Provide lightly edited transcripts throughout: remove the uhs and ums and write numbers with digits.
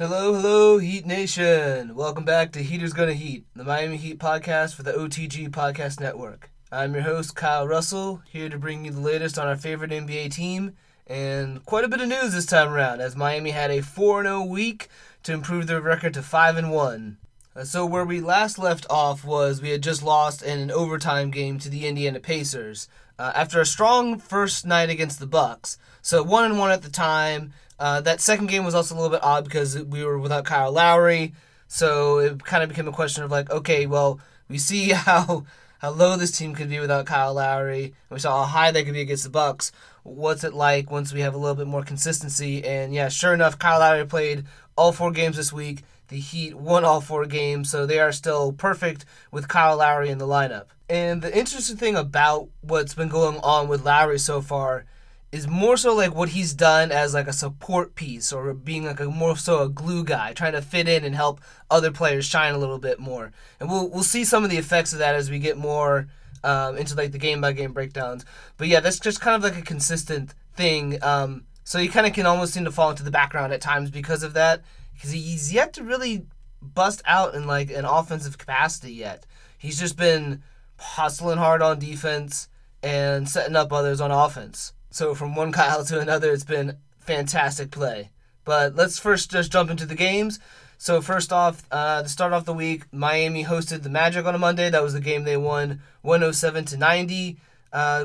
Hello, Heat Nation. Welcome back to Heaters Gonna Heat, the Miami Heat podcast for the OTG Podcast Network. I'm your host, Kyle Russell, here to bring you the latest on our favorite NBA team, and quite a bit of news this time around, as Miami had a 4-0 week to improve their record to 5-1. So where we last left off was we had just lost in an overtime game to the Indiana Pacers after a strong first night against the Bucks. So 1-1 at the time. That second game was also a little bit odd because we were without Kyle Lowry, so it kind of became a question of like, okay, well, we see how low this team could be without Kyle Lowry, and we saw how high they could be against the Bucks. What's it like once we have a little bit more consistency? And yeah, sure enough, Kyle Lowry played all four games this week. The Heat won all four games, so they are still perfect with Kyle Lowry in the lineup. And the interesting thing about what's been going on with Lowry so far is more so like what he's done as like a support piece or being like a more so a glue guy, trying to fit in and help other players shine a little bit more. And we'll see some of the effects of that as we get more into like the game by game breakdowns. But yeah, that's just kind of like a consistent thing. So he kind of can almost seem to fall into the background at times because of that, because he's yet to really bust out in like an offensive capacity yet. He's just been hustling hard on defense and setting up others on offense. So from one Kyle to another, it's been fantastic play. But let's first just jump into the games. So first off, to start off the week, Miami hosted the Magic on a Monday. That was the game they won 107-90.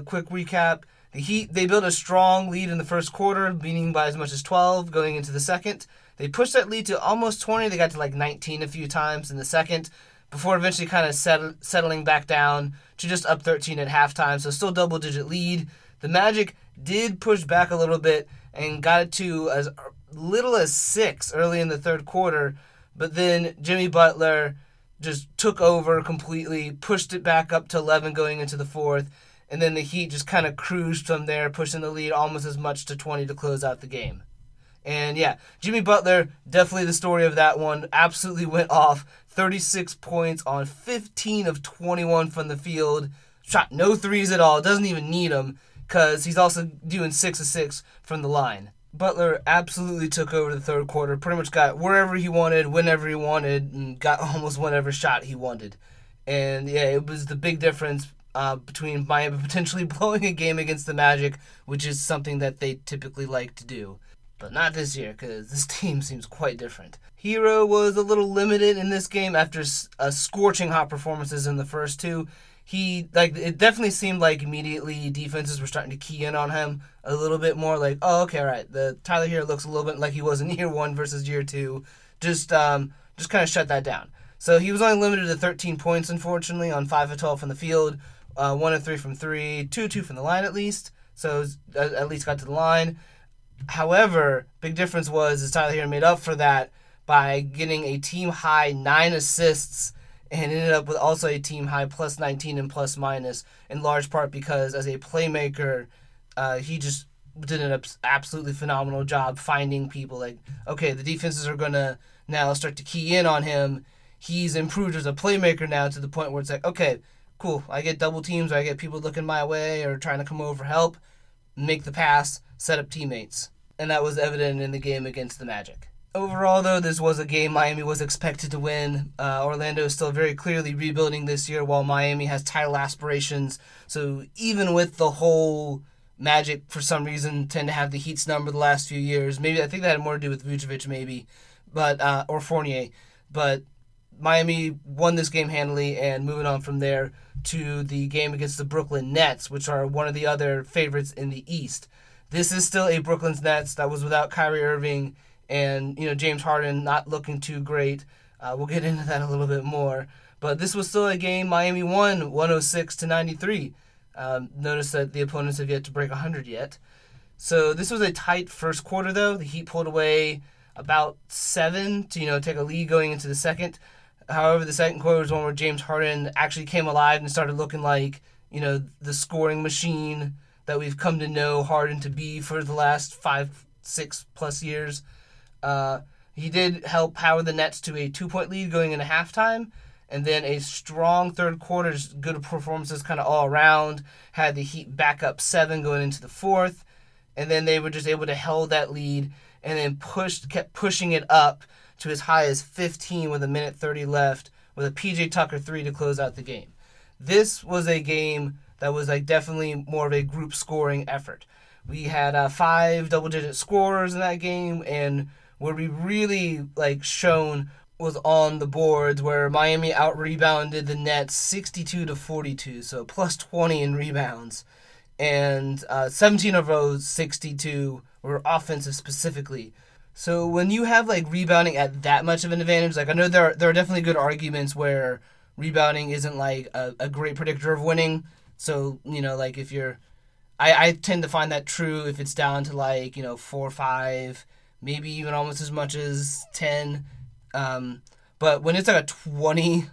Quick recap. The Heat, they built a strong lead in the first quarter, beating by as much as 12 going into the second. They pushed that lead to almost 20. They got to like 19 a few times in the second, before eventually kind of settling back down to just up 13 at halftime. So still double-digit lead. The Magic did push back a little bit and got it to as little as 6 early in the third quarter, but then Jimmy Butler just took over completely, pushed it back up to 11 going into the fourth, and then the Heat just kind of cruised from there, pushing the lead almost as much to 20 to close out the game. And yeah, Jimmy Butler, definitely the story of that one, absolutely went off, 36 points on 15 of 21 from the field, shot no threes at all, doesn't even need them, because he's also doing 6 of 6 from the line. Butler absolutely took over the third quarter, pretty much got wherever he wanted, whenever he wanted, and got almost whatever shot he wanted. And yeah, it was the big difference between Miami potentially blowing a game against the Magic, which is something that they typically like to do. But not this year, because this team seems quite different. Hero was a little limited in this game after scorching hot performances in the first two. It definitely seemed like immediately defenses were starting to key in on him a little bit more. Like, oh, okay, all right. The Tyler Hero looks a little bit like he was in year one versus year two. Just kind of shut that down. So he was only limited to 13 points, unfortunately, on 5 of 12 from the field, 1 of 3 from 3, 2 of 2 from the line at least. So at least got to the line. However, big difference was Tyler Hero made up for that by getting a team-high 9 assists, and ended up with also a team-high plus 19 and plus minus, in large part because as a playmaker, he just did an absolutely phenomenal job finding people. Like, okay, the defenses are going to now start to key in on him. He's improved as a playmaker now to the point where it's like, okay, cool, I get double teams, or I get people looking my way or trying to come over for help, make the pass, set up teammates. And that was evident in the game against the Magic. Overall, though, this was a game Miami was expected to win. Orlando is still very clearly rebuilding this year, while Miami has title aspirations. So even with the whole Magic, for some reason, tend to have the Heat's number the last few years. Maybe I think that had more to do with Vucevic, maybe, but or Fournier. But Miami won this game handily, and moving on from there to the game against the Brooklyn Nets, which are one of the other favorites in the East. This is still a Brooklyn Nets that was without Kyrie Irving, and, you know, James Harden not looking too great. We'll get into that a little bit more. But this was still a game Miami won 106-93. Notice that the opponents have yet to break 100 yet. So this was a tight first quarter, though. The Heat pulled away about 7 to, you know, take a lead going into the second. However, the second quarter was one where James Harden actually came alive and started looking like, you know, the scoring machine that we've come to know Harden to be for the last 5-6-plus years. He did help power the Nets to a 2-point lead going into halftime, and then a strong third quarter, good performances kind of all around, had the Heat back up 7 going into the fourth, and then they were just able to hold that lead and then kept pushing it up to as high as 15 with a minute 30 left with a PJ Tucker 3 to close out the game. This was a game that was like definitely more of a group scoring effort. We had 5 double-digit scorers in that game, and where we really like shone was on the boards, where Miami out-rebounded the Nets 62-42, so plus 20 in rebounds. And 17 of those 62 were offensive specifically. So when you have like rebounding at that much of an advantage, like I know there are definitely good arguments where rebounding isn't like a great predictor of winning. So, you know, like if you're, I tend to find that true if it's down to like, you know, 4 or 5, maybe even almost as much as 10. But when it's like a 20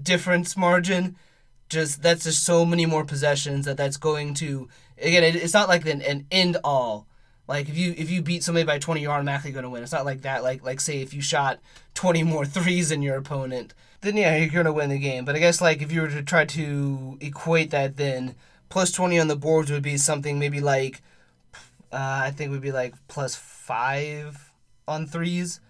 difference margin, that's just so many more possessions that's going to, again, it's not like an end all. Like if you beat somebody by 20, you're automatically going to win. It's not like that. Like say if you shot 20 more threes than your opponent, then yeah, you're going to win the game. But I guess like if you were to try to equate that, then plus 20 on the boards would be something maybe like I think would be like plus 5 on threes.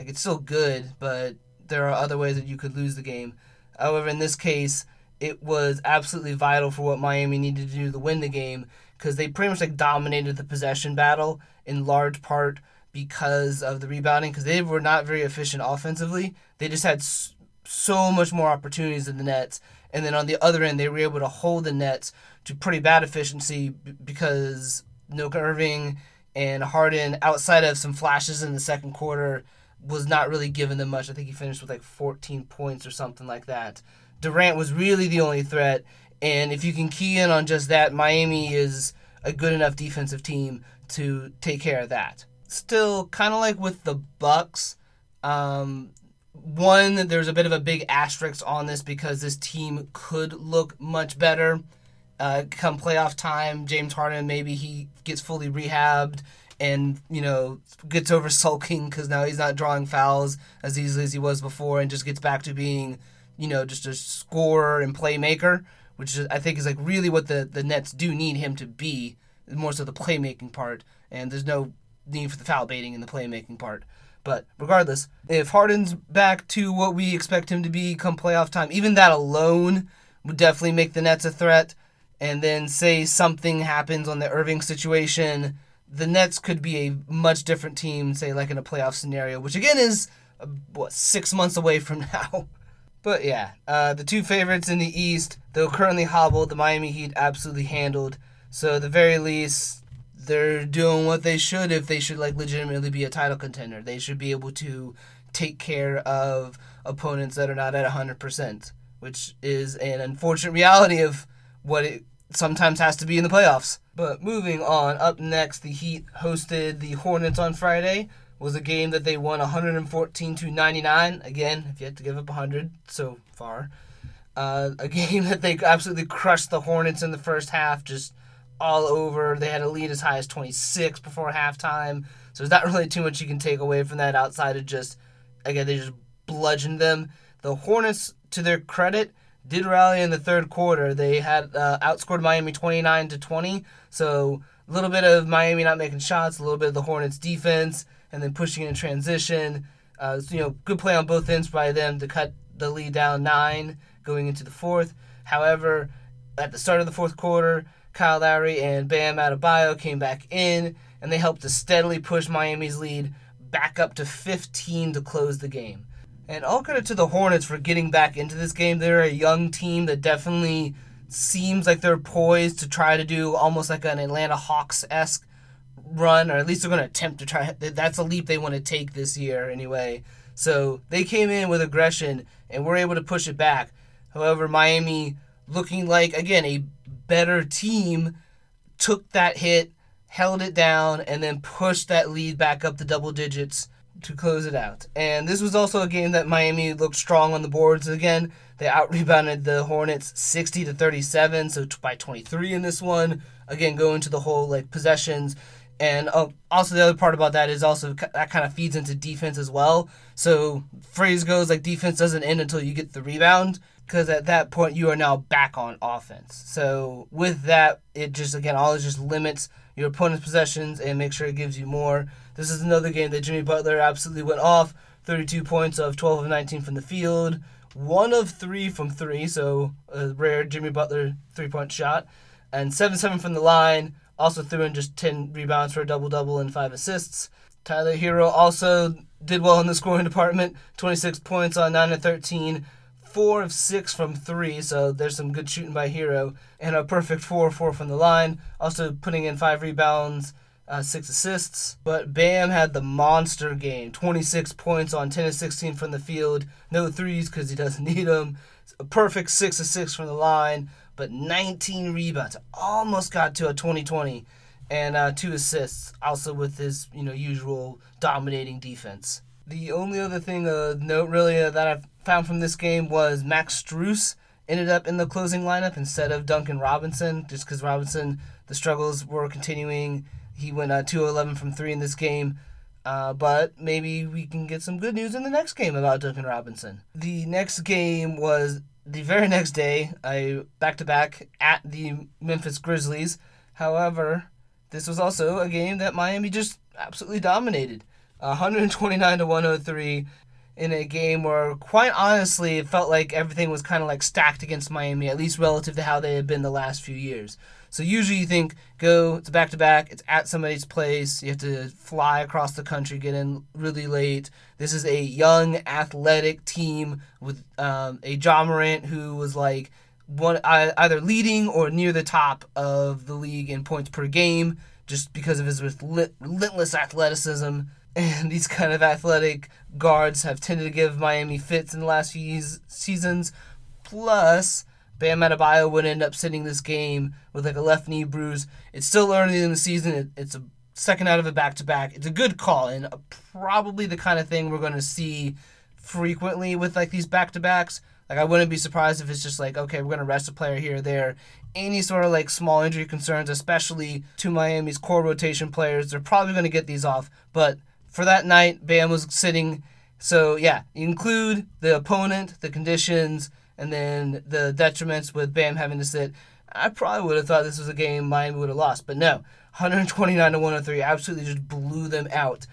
Like it's still good, but there are other ways that you could lose the game. However, in this case, it was absolutely vital for what Miami needed to do to win the game, because they pretty much like dominated the possession battle in large part because of the rebounding, because they were not very efficient offensively. They just had so much more opportunities than the Nets. And then on the other end, they were able to hold the Nets to pretty bad efficiency because Luka Irving and Harden, outside of some flashes in the second quarter, was not really giving them much. I think he finished with like 14 points or something like that. Durant was really the only threat, and if you can key in on just that, Miami is a good enough defensive team to take care of that. Still, kind of like with the Bucks, one, there's a bit of a big asterisk on this because this team could look much better come playoff time. James Harden, maybe he gets fully rehabbed and, you know, gets over sulking because now he's not drawing fouls as easily as he was before and just gets back to being, you know, just a scorer and playmaker, which I think is like really what the Nets do need him to be, more so the playmaking part, and there's no need for the foul baiting in the playmaking part. But regardless, if Harden's back to what we expect him to be come playoff time, even that alone would definitely make the Nets a threat. And then say something happens on the Irving situation, the Nets could be a much different team, say like in a playoff scenario, which again is, 6 months away from now. But yeah, the two favorites in the East, though currently hobbled, the Miami Heat absolutely handled. So at the very least, they're doing what they should if they should like legitimately be a title contender. They should be able to take care of opponents that are not at 100%, which is an unfortunate reality of what it sometimes has to be in the playoffs. But moving on, up next, the Heat hosted the Hornets on Friday. Was a game that they won 114-99. Again, if you had to give up 100 so far. A game that they absolutely crushed the Hornets in the first half, just all over. They had a lead as high as 26 before halftime. So there's not really too much you can take away from that outside of just, again, they just bludgeoned them. The Hornets, to their credit, did rally in the third quarter. They had outscored Miami 29-20. So a little bit of Miami not making shots, a little bit of the Hornets defense, and then pushing in transition. Good play on both ends by them to cut the lead down 9 going into the fourth. However, at the start of the fourth quarter, Kyle Lowry and Bam Adebayo came back in, and they helped to steadily push Miami's lead back up to 15 to close the game. And all credit to the Hornets for getting back into this game. They're a young team that definitely seems like they're poised to try to do almost like an Atlanta Hawks-esque run, or at least they're going to attempt to try. That's a leap they want to take this year anyway. So they came in with aggression and were able to push it back. However, Miami, looking like, again, a better team, took that hit, held it down, and then pushed that lead back up to double digits to close it out. And this was also a game that Miami looked strong on the boards. Again, they out-rebounded the Hornets 60-37, so by 23 in this one. Again, going to the whole like possessions. And also the other part about that is also that kind of feeds into defense as well. So phrase goes like defense doesn't end until you get the rebound, because at that point you are now back on offense. So with that, it just, again, all just limits your opponent's possessions and make sure it gives you more. This is another game that Jimmy Butler absolutely went off. 32 points of 12 of 19 from the field. 1 of 3 from 3, so a rare Jimmy Butler three-point shot. And 7-7 from the line. Also threw in just 10 rebounds for a double-double and 5 assists. Tyler Hero also did well in the scoring department. 26 points on 9 of 13. 4 of 6 from 3, so there's some good shooting by Hero. And a perfect 4 of 4 from the line. Also putting in 5 rebounds, 6 assists. But Bam had the monster game. 26 points on 10 of 16 from the field. No threes because he doesn't need them. A perfect 6 of 6 from the line. But 19 rebounds. Almost got to a 20-20. And 2 assists. Also with his usual dominating defense. The only other thing of note really that I've found from this game was Max Strus ended up in the closing lineup instead of Duncan Robinson, just because Robinson, the struggles were continuing. He went 2-11 from 3 in this game, but maybe we can get some good news in the next game about Duncan Robinson. The next game was the very next day, a back-to-back at the Memphis Grizzlies. However, this was also a game that Miami just absolutely dominated. 129-103. In a game where, quite honestly, it felt like everything was kind of like stacked against Miami, at least relative to how they had been the last few years. So usually you think, it's back-to-back, it's at somebody's place, you have to fly across the country, get in really late. This is a young, athletic team with a Ja Morant who was like either leading or near the top of the league in points per game, just because of his relentless athleticism. And these kind of athletic guards have tended to give Miami fits in the last few seasons. Plus, Bam Adebayo would end up sitting this game with a left knee bruise. It's still early in the season. It's a second out of a back-to-back. It's a good call and probably the kind of thing we're going to see frequently with these back-to-backs. I wouldn't be surprised if it's just we're going to rest a player here or there. Any sort of small injury concerns, especially to Miami's core rotation players, they're probably going to get these off. But for that night, Bam was sitting. So, you include the opponent, the conditions, and then the detriments with Bam having to sit. I probably would have thought this was a game Miami would have lost. But no, 129-103 absolutely just blew them out.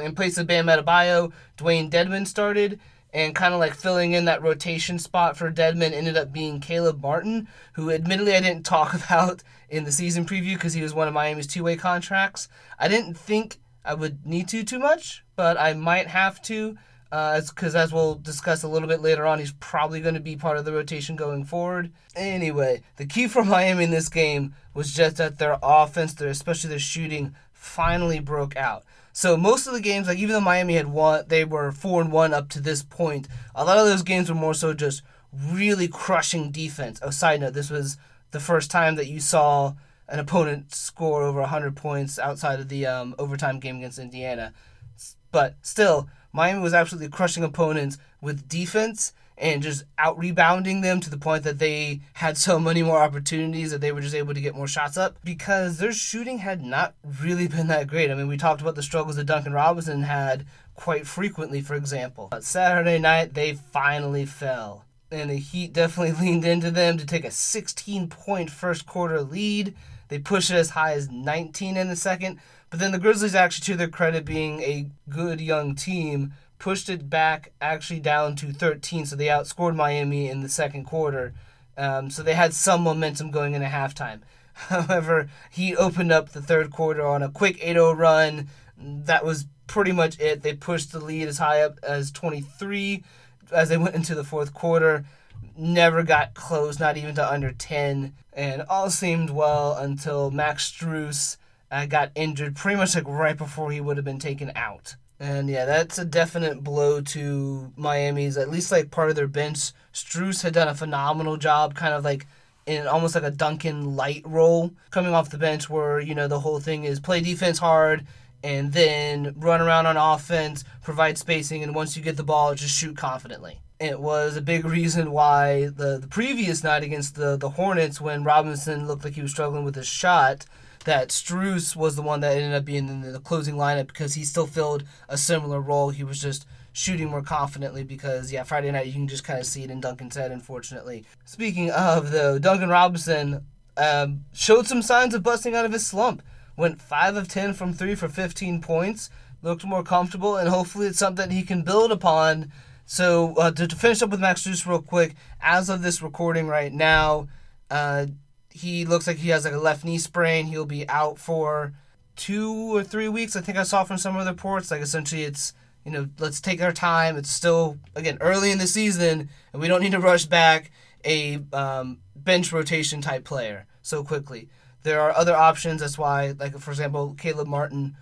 In place of Bam Adebayo, Dwayne Dedman started. And kind of filling in that rotation spot for Dedman ended up being Caleb Martin, who admittedly I didn't talk about in the season preview because he was one of Miami's two-way contracts. I didn't think I would need to too much, but I might have to, because as we'll discuss a little bit later on, he's probably going to be part of the rotation going forward. Anyway, the key for Miami in this game was just that their offense, especially their shooting, finally broke out. So most of the games, even though Miami had won, they were 4-1 up to this point. A lot of those games were more so just really crushing defense. Oh, side note, this was the first time that you saw an opponent score over 100 points outside of the overtime game against Indiana. But still, Miami was absolutely crushing opponents with defense and just out-rebounding them to the point that they had so many more opportunities that they were just able to get more shots up because their shooting had not really been that great. I mean, we talked about the struggles that Duncan Robinson had quite frequently, for example. But Saturday night, they finally fell, and the Heat definitely leaned into them to take a 16-point first-quarter lead. They pushed it as high as 19 in the second, but then the Grizzlies actually, to their credit, being a good young team, pushed it back actually down to 13, so they outscored Miami in the second quarter. So they had some momentum going into halftime. However, he opened up the third quarter on a quick 8-0 run. That was pretty much it. They pushed the lead as high up as 23 as they went into the fourth quarter. Never got close, not even to under 10. And all seemed well until Max Strus got injured pretty much right before he would have been taken out. And that's a definite blow to Miami's, at least part of their bench. Strus had done a phenomenal job, kind of in almost a Duncan light role, coming off the bench where, the whole thing is play defense hard and then run around on offense, provide spacing, and once you get the ball, just shoot confidently. It was a big reason why the previous night against the Hornets, when Robinson looked like he was struggling with his shot, that Strus was the one that ended up being in the closing lineup because he still filled a similar role. He was just shooting more confidently because, Friday night you can just kind of see it in Duncan's head, unfortunately. Speaking of, though, Duncan Robinson showed some signs of busting out of his slump. Went 5 of 10 from 3 for 15 points. Looked more comfortable, and hopefully it's something he can build upon. So to finish up with Max Strus real quick, as of this recording right now, he looks like he has a left knee sprain. He'll be out for 2 or 3 weeks. I think I saw from some of the reports, essentially it's, let's take our time. It's still, again, early in the season, and we don't need to rush back a bench rotation type player so quickly. There are other options. That's why, for example, Caleb Martin,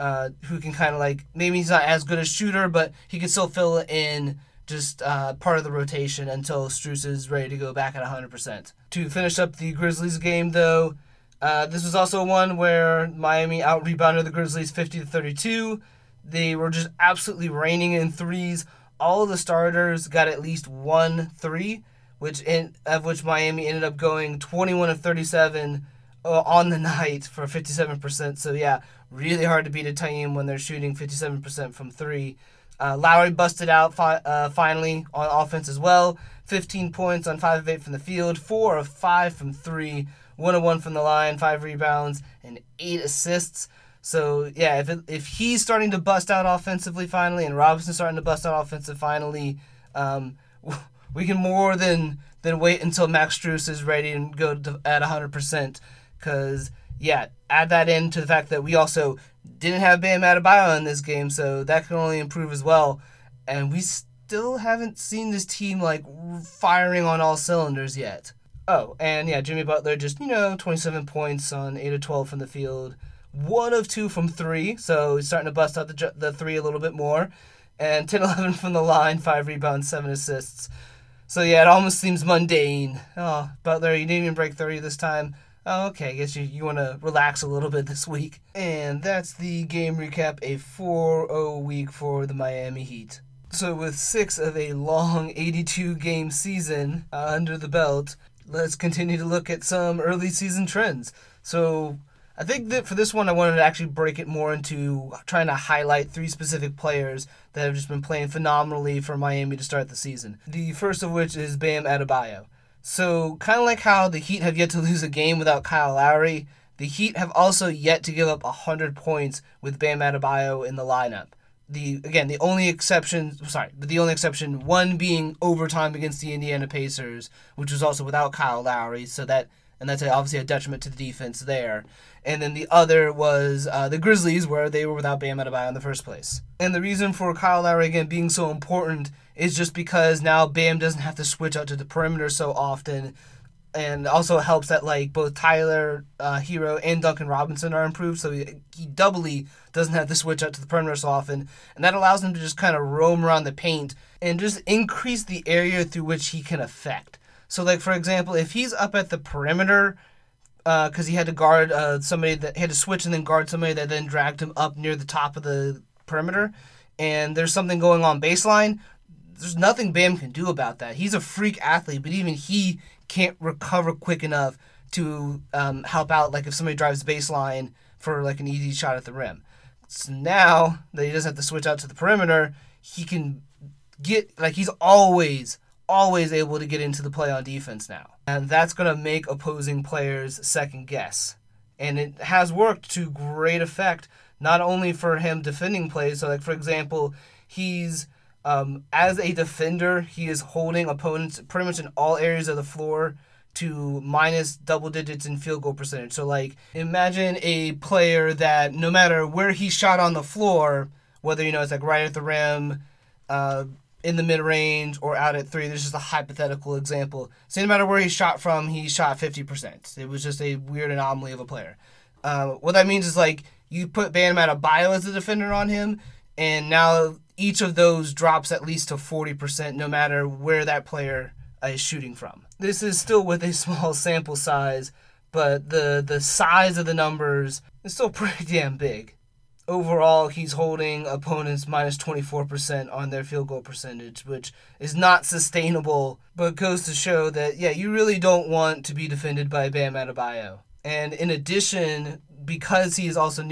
who can maybe he's not as good a shooter, but he can still fill in just part of the rotation until Strus is ready to go back at 100%. To finish up the Grizzlies game, though, this was also one where Miami out-rebounded the Grizzlies 50-32. They were just absolutely raining in threes. All of the starters got at least 1 3, of which Miami ended up going 21 of 37 on the night for 57%. So, yeah, really hard to beat a team when they're shooting 57% from three. Lowry busted out finally on offense as well. 15 points on 5 of 8 from the field, 4 of 5 from three, 1 of 1 from the line, 5 rebounds, and 8 assists. So, yeah, if he's starting to bust out offensively finally and Robinson's starting to bust out offensively finally, we can more than wait until Max Strus is ready and go at 100%. Because, yeah, add that in to the fact that we also didn't have Bam Adebayo in this game, so that can only improve as well. And we still haven't seen this team, firing on all cylinders yet. Oh, and, yeah, Jimmy Butler just, 27 points on 8 of 12 from the field. 1 of 2 from 3, so he's starting to bust out the 3 a little bit more. And 10-11 from the line, 5 rebounds, 7 assists. So, yeah, it almost seems mundane. Oh, Butler, you didn't even break 30 this time. Oh, okay, I guess you want to relax a little bit this week. And that's the game recap, a 4-0 week for the Miami Heat. So with 6 of a long 82-game season under the belt, let's continue to look at some early season trends. So I think that for this one, I wanted to actually break it more into trying to highlight 3 specific players that have just been playing phenomenally for Miami to start the season. The first of which is Bam Adebayo. So, kind of like how the Heat have yet to lose a game without Kyle Lowry, the Heat have also yet to give up 100 points with Bam Adebayo in the lineup. The only exception, one being overtime against the Indiana Pacers, which was also without Kyle Lowry, and that's obviously a detriment to the defense there. And then the other was the Grizzlies, where they were without Bam Adebayo in the first place. And the reason for Kyle Lowry, again, being so important is just because now Bam doesn't have to switch out to the perimeter so often. And also helps that both Tyler Hero and Duncan Robinson are improved, so he doubly doesn't have to switch out to the perimeter so often. And that allows him to just kind of roam around the paint and just increase the area through which he can affect. So, for example, if he's up at the perimeter, because he had to guard somebody that had to switch and then guard somebody that then dragged him up near the top of the perimeter, and there's something going on baseline, there's nothing Bam can do about that. He's a freak athlete, but even he can't recover quick enough to help out, if somebody drives baseline for, an easy shot at the rim. So now that he doesn't have to switch out to the perimeter, he can get, he's always able to get into the play on defense now. And that's going to make opposing players second guess. And it has worked to great effect, not only for him defending plays. So, for example, he's, as a defender, he is holding opponents pretty much in all areas of the floor to minus double digits in field goal percentage. So, imagine a player that no matter where he shot on the floor, whether, it's right at the rim, in the mid-range or out at 3. There's just a hypothetical example. So no matter where he shot from, he shot 50%. It was just a weird anomaly of a player. What that means is, you put Bam Adebayo as a defender on him, and now each of those drops at least to 40% no matter where that player is shooting from. This is still with a small sample size, but the size of the numbers is still pretty damn big. Overall, he's holding opponents minus 24% on their field goal percentage, which is not sustainable, but goes to show that, yeah, you really don't want to be defended by Bam Adebayo. And in addition, because he is also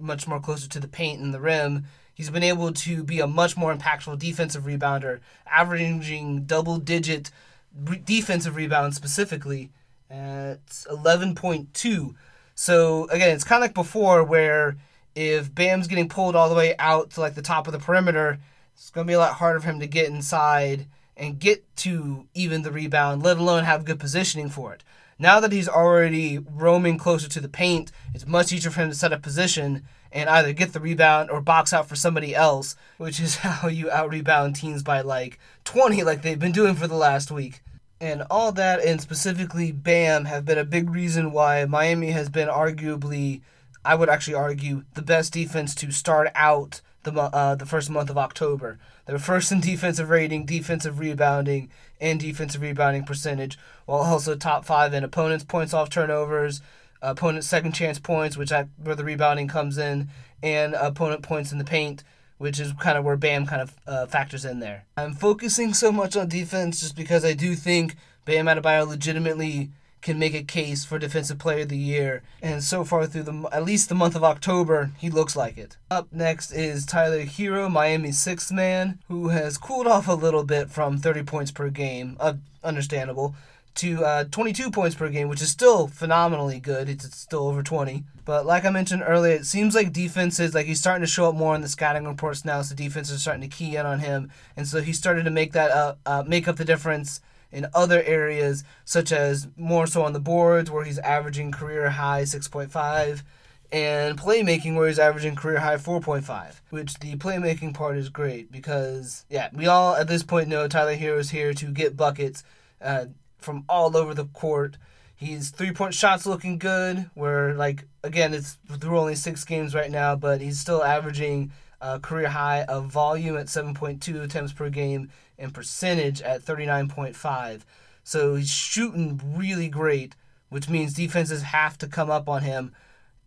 much more closer to the paint and the rim, he's been able to be a much more impactful defensive rebounder, averaging double-digit defensive rebounds specifically at 11.2. So, again, it's kind of like before where if Bam's getting pulled all the way out to, like, the top of the perimeter, it's going to be a lot harder for him to get inside and get to even the rebound, let alone have good positioning for it. Now that he's already roaming closer to the paint, it's much easier for him to set a position and either get the rebound or box out for somebody else, which is how you out-rebound teams by, like, 20 like they've been doing for the last week. And all that, and specifically Bam, have been a big reason why Miami has been arguably, I would actually argue, the best defense to start out the first month of October. They were first in defensive rating, defensive rebounding, and defensive rebounding percentage, while also top five in opponents' points off turnovers, opponents' second chance points, which is where the rebounding comes in, and opponent points in the paint, which is kind of where Bam kind of factors in there. I'm focusing so much on defense just because I do think Bam Adebayo legitimately can make a case for Defensive Player of the Year, and so far through at least the month of October, he looks like it. Up next is Tyler Hero, Miami's sixth man, who has cooled off a little bit from 30 points per game, understandable, to 22 points per game, which is still phenomenally good. It's still over 20. But like I mentioned earlier, it seems like defenses, like he's starting to show up more in the scouting reports now, so defenses are starting to key in on him, and so he started to make that make up the difference in other areas, such as more so on the boards, where he's averaging career-high 6.5, and playmaking, where he's averaging career-high 4.5, which the playmaking part is great because, yeah, we all at this point know Tyler Hero is here to get buckets from all over the court. His three-point shot's looking good, where, like, again, it's through only 6 games right now, but he's still averaging a career-high of volume at 7.2 attempts per game, and percentage at 39.5. So he's shooting really great, which means defenses have to come up on him.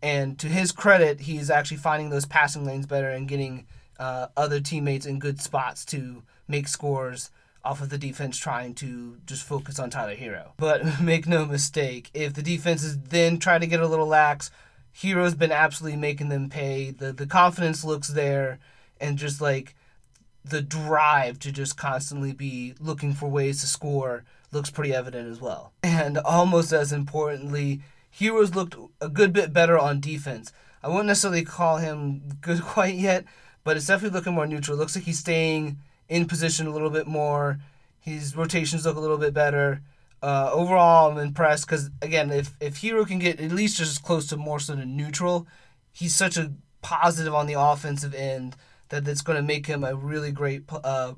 And to his credit, he's actually finding those passing lanes better and getting other teammates in good spots to make scores off of the defense trying to just focus on Tyler Hero. But make no mistake, if the defenses then try to get a little lax, Hero's been absolutely making them pay. The confidence looks there, and just like the drive to just constantly be looking for ways to score looks pretty evident as well. And almost as importantly, Hero's looked a good bit better on defense. I wouldn't necessarily call him good quite yet, but it's definitely looking more neutral. It looks like he's staying in position a little bit more. His rotations look a little bit better. Overall, I'm impressed because, again, if Hero can get at least just close to more so to neutral, he's such a positive on the offensive end that that's going to make him a really great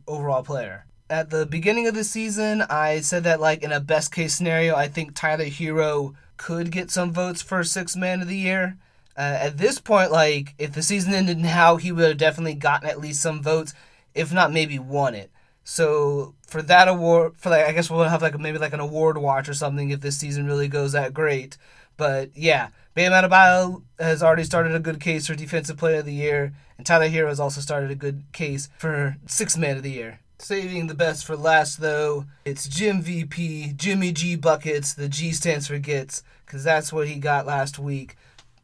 overall player. At the beginning of the season, I said that, like, in a best-case scenario, I think Tyler Hero could get some votes for Sixth Man of the Year. At this point, like, if the season ended now, he would have definitely gotten at least some votes, if not maybe won it. So for that award, for like, I guess we'll have like maybe like an award watch or something if this season really goes that great. But yeah, Bam Adebayo has already started a good case for Defensive Player of the Year, and Tyler Hero has also started a good case for Sixth Man of the Year. Saving the best for last, though, it's Jim VP, Jimmy G Buckets. The G stands for gets, because that's what he got last week.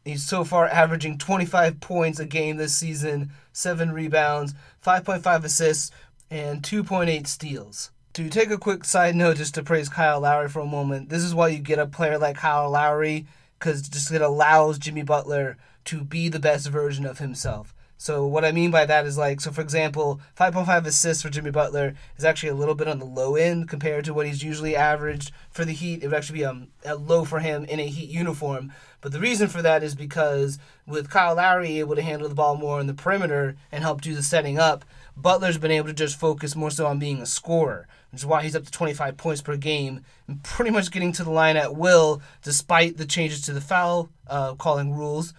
He's so far averaging 25 points a game this season, 7 rebounds, 5.5 assists, and 2.8 steals. To take a quick side note just to praise Kyle Lowry for a moment, this is why you get a player like Kyle Lowry, because just it allows Jimmy Butler to be the best version of himself. So what I mean by that is, like, so for example, 5.5 assists for Jimmy Butler is actually a little bit on the low end compared to what he's usually averaged for the Heat. It would actually be a low for him in a Heat uniform. But the reason for that is because with Kyle Lowry able to handle the ball more on the perimeter and help do the setting up, Butler's been able to just focus more so on being a scorer, which is why he's up to 25 points per game and pretty much getting to the line at will despite the changes to the foul calling rules,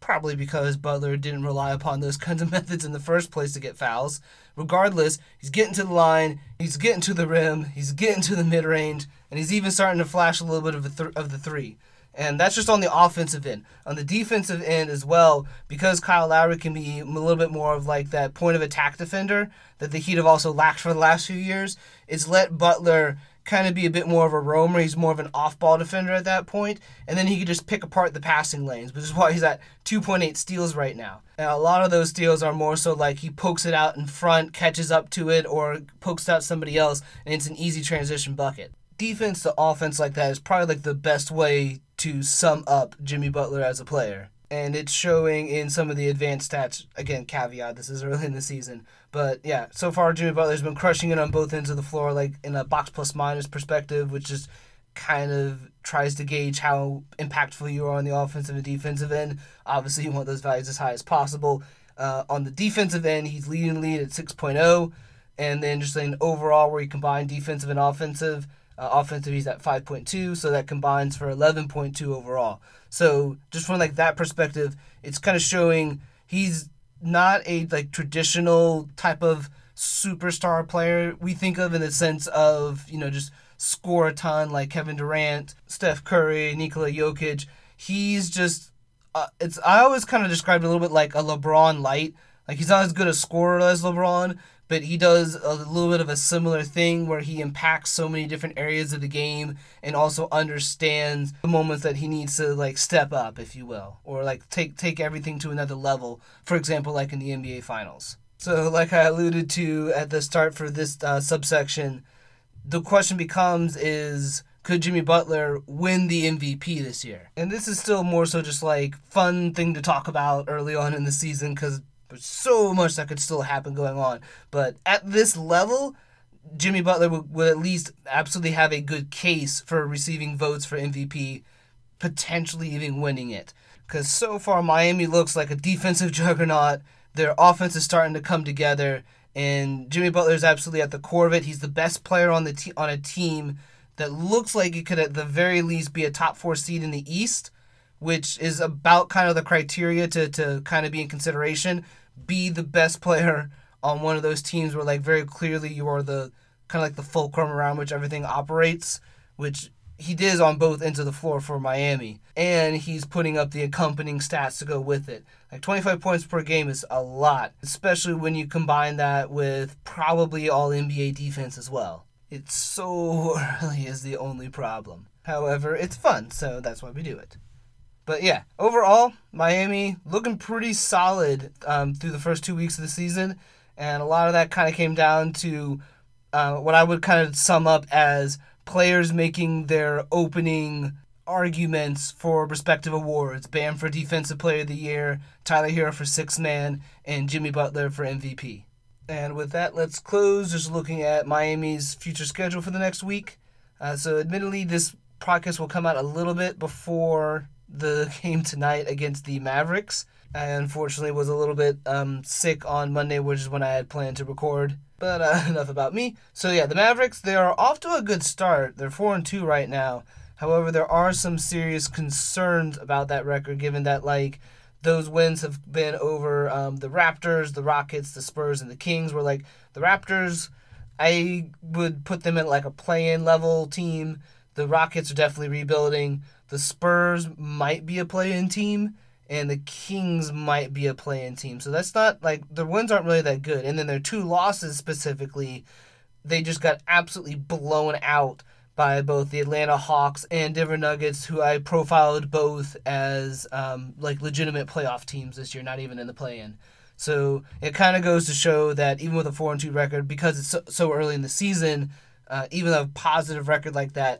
probably because Butler didn't rely upon those kinds of methods in the first place to get fouls. Regardless, he's getting to the line, he's getting to the rim, he's getting to the mid-range, and he's even starting to flash a little bit of the three. And that's just on the offensive end. On the defensive end as well, because Kyle Lowry can be a little bit more of like that point of attack defender that the Heat have also lacked for the last few years, it's let Butler kind of be a bit more of a roamer. He's more of an off-ball defender at that point, and then he can just pick apart the passing lanes, which is why he's at 2.8 steals right now. And a lot of those steals are more so like he pokes it out in front, catches up to it, or pokes out somebody else, and it's an easy transition bucket. defense to offense like that is probably like the best way to sum up Jimmy Butler as a player. And it's showing in some of the advanced stats. Again, caveat, this is early in the season. But yeah, so far Jimmy Butler's been crushing it on both ends of the floor, like in a box plus minus perspective, which is kind of tries to gauge how impactful you are on the offensive and defensive end. Obviously, you want those values as high as possible. On the defensive end, he's leading the lead at 6.0. And then just an overall where you combine defensive and offensive, offensive he's at 5.2, so that combines for 11.2 overall. So just from like that perspective, it's kind of showing he's not a like traditional type of superstar player we think of in the sense of, you know, just score a ton like Kevin Durant, Steph Curry, Nikola Jokic. He's just I always kind of described it a little bit like a LeBron light. Like he's not as good a scorer as LeBron, but he does a little bit of a similar thing where he impacts so many different areas of the game and also understands the moments that he needs to like step up, if you will, or like take everything to another level, for example, like in the NBA Finals. So like I alluded to at the start for this subsection, the question becomes is, could Jimmy Butler win the MVP this year? And this is still more so just like fun thing to talk about early on in the season because there's so much that could still happen going on. But at this level, Jimmy Butler would at least absolutely have a good case for receiving votes for MVP, potentially even winning it. Because so far, Miami looks like a defensive juggernaut. Their offense is starting to come together, and Jimmy Butler is absolutely at the core of it. He's the best player on the on a team that looks like it could at the very least be a top four seed in the East, which is about kind of the criteria to kind of be in consideration. Be the best player on one of those teams where like very clearly you are the kind of like the fulcrum around which everything operates, which he did on both ends of the floor for Miami. And he's putting up the accompanying stats to go with it. Like 25 points per game is a lot, especially when you combine that with probably all NBA defense as well. It's so early is the only problem. However, it's fun, so that's why we do it. But yeah, overall, Miami looking pretty solid through the first 2 weeks of the season. And a lot of that kind of came down to what I would kind of sum up as players making their opening arguments for respective awards. Bam for Defensive Player of the Year, Tyler Hero for Sixth Man, and Jimmy Butler for MVP. And with that, let's close just looking at Miami's future schedule for the next week. So admittedly, this podcast will come out a little bit before the game tonight against the Mavericks. I unfortunately was a little bit sick on Monday, which is when I had planned to record. But enough about me. So yeah, the Mavericks, they are off to a good start. They're 4-2 right now. However, there are some serious concerns about that record, given that like those wins have been over the Raptors, the Rockets, the Spurs, and the Kings, where like the Raptors, I would put them at like a play-in level team. The Rockets are definitely rebuilding. The Spurs might be a play-in team, and the Kings might be a play-in team. So that's not, like, their wins aren't really that good. And then their two losses specifically, they just got absolutely blown out by both the Atlanta Hawks and Denver Nuggets, who I profiled both as, like, legitimate playoff teams this year, not even in the play-in. So it kind of goes to show that even with a 4-2 record, because it's so early in the season, even a positive record like that,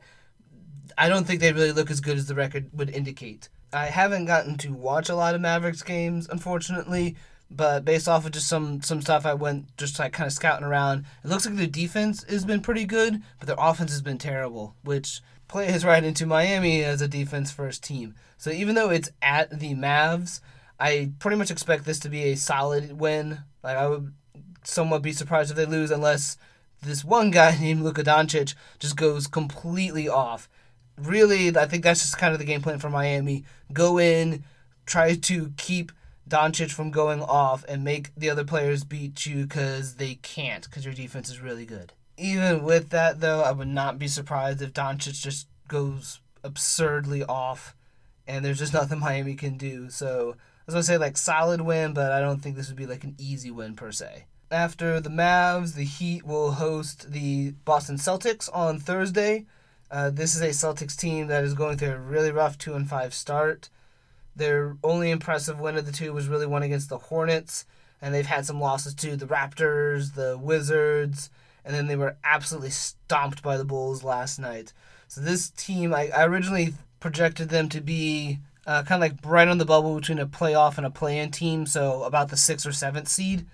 I don't think they really look as good as the record would indicate. I haven't gotten to watch a lot of Mavericks games, unfortunately, but based off of just some stuff I went just like kind of scouting around, it looks like their defense has been pretty good, but their offense has been terrible, which plays right into Miami as a defense-first team. So even though it's at the Mavs, I pretty much expect this to be a solid win. Like I would somewhat be surprised if they lose unless this one guy named Luka Doncic just goes completely off. Really, I think that's just kind of the game plan for Miami. Go in, try to keep Doncic from going off, and make the other players beat you because they can't, because your defense is really good. Even with that, though, I would not be surprised if Doncic just goes absurdly off, and there's just nothing Miami can do. So, I was going to say, like, solid win, but I don't think this would be, like, an easy win per se. After the Mavs, the Heat will host the Boston Celtics on Thursday. This is a Celtics team that is going through a really rough 2-5 start. Their only impressive win of the two was really one against the Hornets, and they've had some losses to the Raptors, the Wizards, and then they were absolutely stomped by the Bulls last night. So this team, I originally projected them to be kind of like right on the bubble between a playoff and a play-in team, so about the 6th or 7th seed.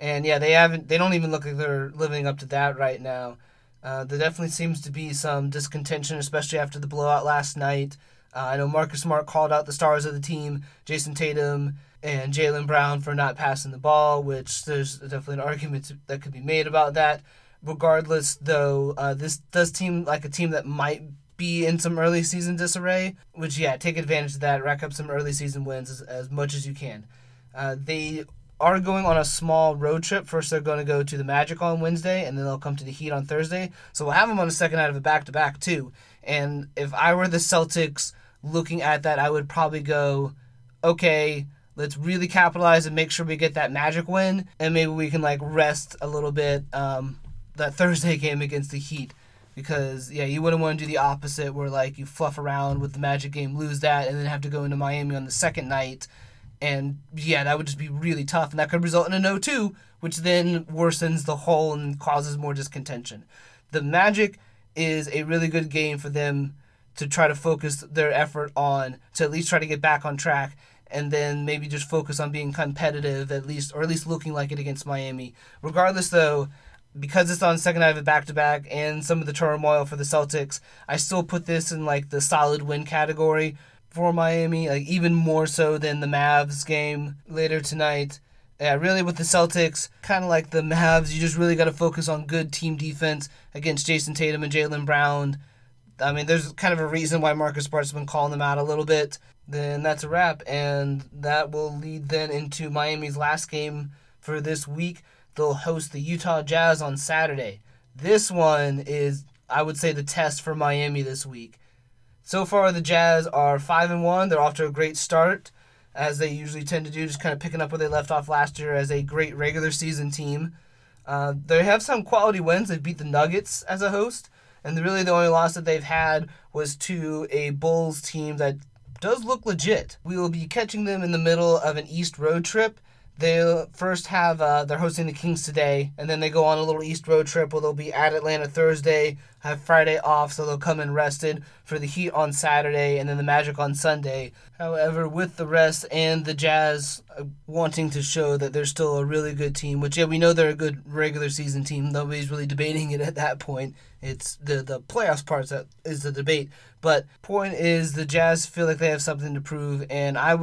And yeah, they don't even look like they're living up to that right now. There definitely seems to be some discontention, especially after the blowout last night. I know Marcus Smart called out the stars of the team, Jason Tatum and Jaylen Brown, for not passing the ball, which there's definitely an argument that could be made about that. Regardless, though, this does seem like a team that might be in some early season disarray, which, yeah, take advantage of that, rack up some early season wins as much as you can. They are going on a small road trip. First, they're going to go to the Magic on Wednesday, and then they'll come to the Heat on Thursday. So we'll have them on the second night of a back-to-back, too. And if I were the Celtics looking at that, I would probably go, okay, let's really capitalize and make sure we get that Magic win, and maybe we can, rest a little bit that Thursday game against the Heat. Because, yeah, you wouldn't want to do the opposite where, you fluff around with the Magic game, lose that, and then have to go into Miami on the second night. And, yeah, that would just be really tough. And that could result in a 0-2, which then worsens the whole and causes more discontention. The Magic is a really good game for them to try to focus their effort on, to at least try to get back on track, and then maybe just focus on being competitive at least looking like it against Miami. Regardless, though, because it's on second night of a back-to-back and some of the turmoil for the Celtics, I still put this in the solid win category for Miami, even more so than the Mavs game later tonight. Yeah, really with the Celtics, kind of like the Mavs, you just really got to focus on good team defense against Jason Tatum and Jaylen Brown. I mean, there's kind of a reason why Marcus Smart's been calling them out a little bit. Then that's a wrap, and that will lead then into Miami's last game for this week. They'll host the Utah Jazz on Saturday. This one is, I would say, the test for Miami this week. So far, the Jazz are 5-1. They're off to a great start, as they usually tend to do, just kind of picking up where they left off last year as a great regular season team. They have some quality wins. They've beat the Nuggets as a host, and really the only loss that they've had was to a Bulls team that does look legit. We will be catching them in the middle of an East road trip. They'll first have, they're hosting the Kings today, and then they go on a little East road trip where they'll be at Atlanta Thursday, have Friday off, so they'll come in rested for the Heat on Saturday, and then the Magic on Sunday. However, with the rest and the Jazz wanting to show that they're still a really good team, which, yeah, we know they're a good regular season team. Nobody's really debating it at that point. It's the playoffs part that is the debate. But point is, the Jazz feel like they have something to prove, and I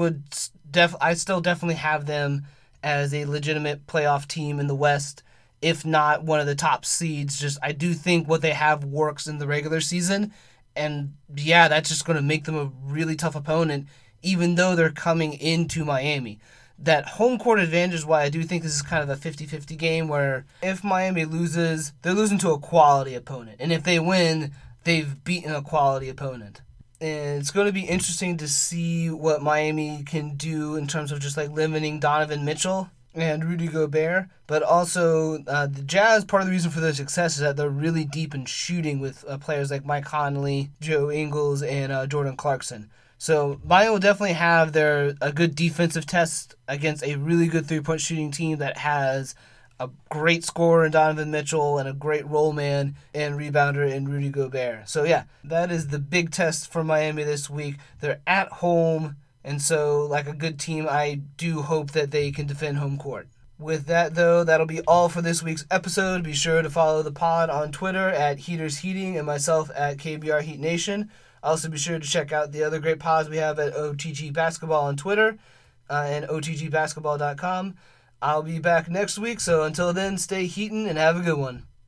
still definitely have them as a legitimate playoff team in the West, if not one of the top seeds. Just, I do think what they have works in the regular season, and yeah, that's just going to make them a really tough opponent, even though they're coming into Miami. That home court advantage is why I do think this is kind of a 50-50 game, where if Miami loses, they're losing to a quality opponent, and if they win, they've beaten a quality opponent. And it's going to be interesting to see what Miami can do in terms of just limiting Donovan Mitchell and Rudy Gobert. But also the Jazz, part of the reason for their success is that they're really deep in shooting with players like Mike Conley, Joe Ingles, and Jordan Clarkson. So Miami will definitely have a good defensive test against a really good three-point shooting team that has a great scorer in Donovan Mitchell and a great role man and rebounder in Rudy Gobert. So, yeah, that is the big test for Miami this week. They're at home, and so, a good team, I do hope that they can defend home court. With that, though, that'll be all for this week's episode. Be sure to follow the pod on Twitter at Heaters Heating and myself at KBR Heat Nation. Also, be sure to check out the other great pods we have at OTG Basketball on Twitter and OTGBasketball.com. I'll be back next week, so until then, stay heatin' and have a good one.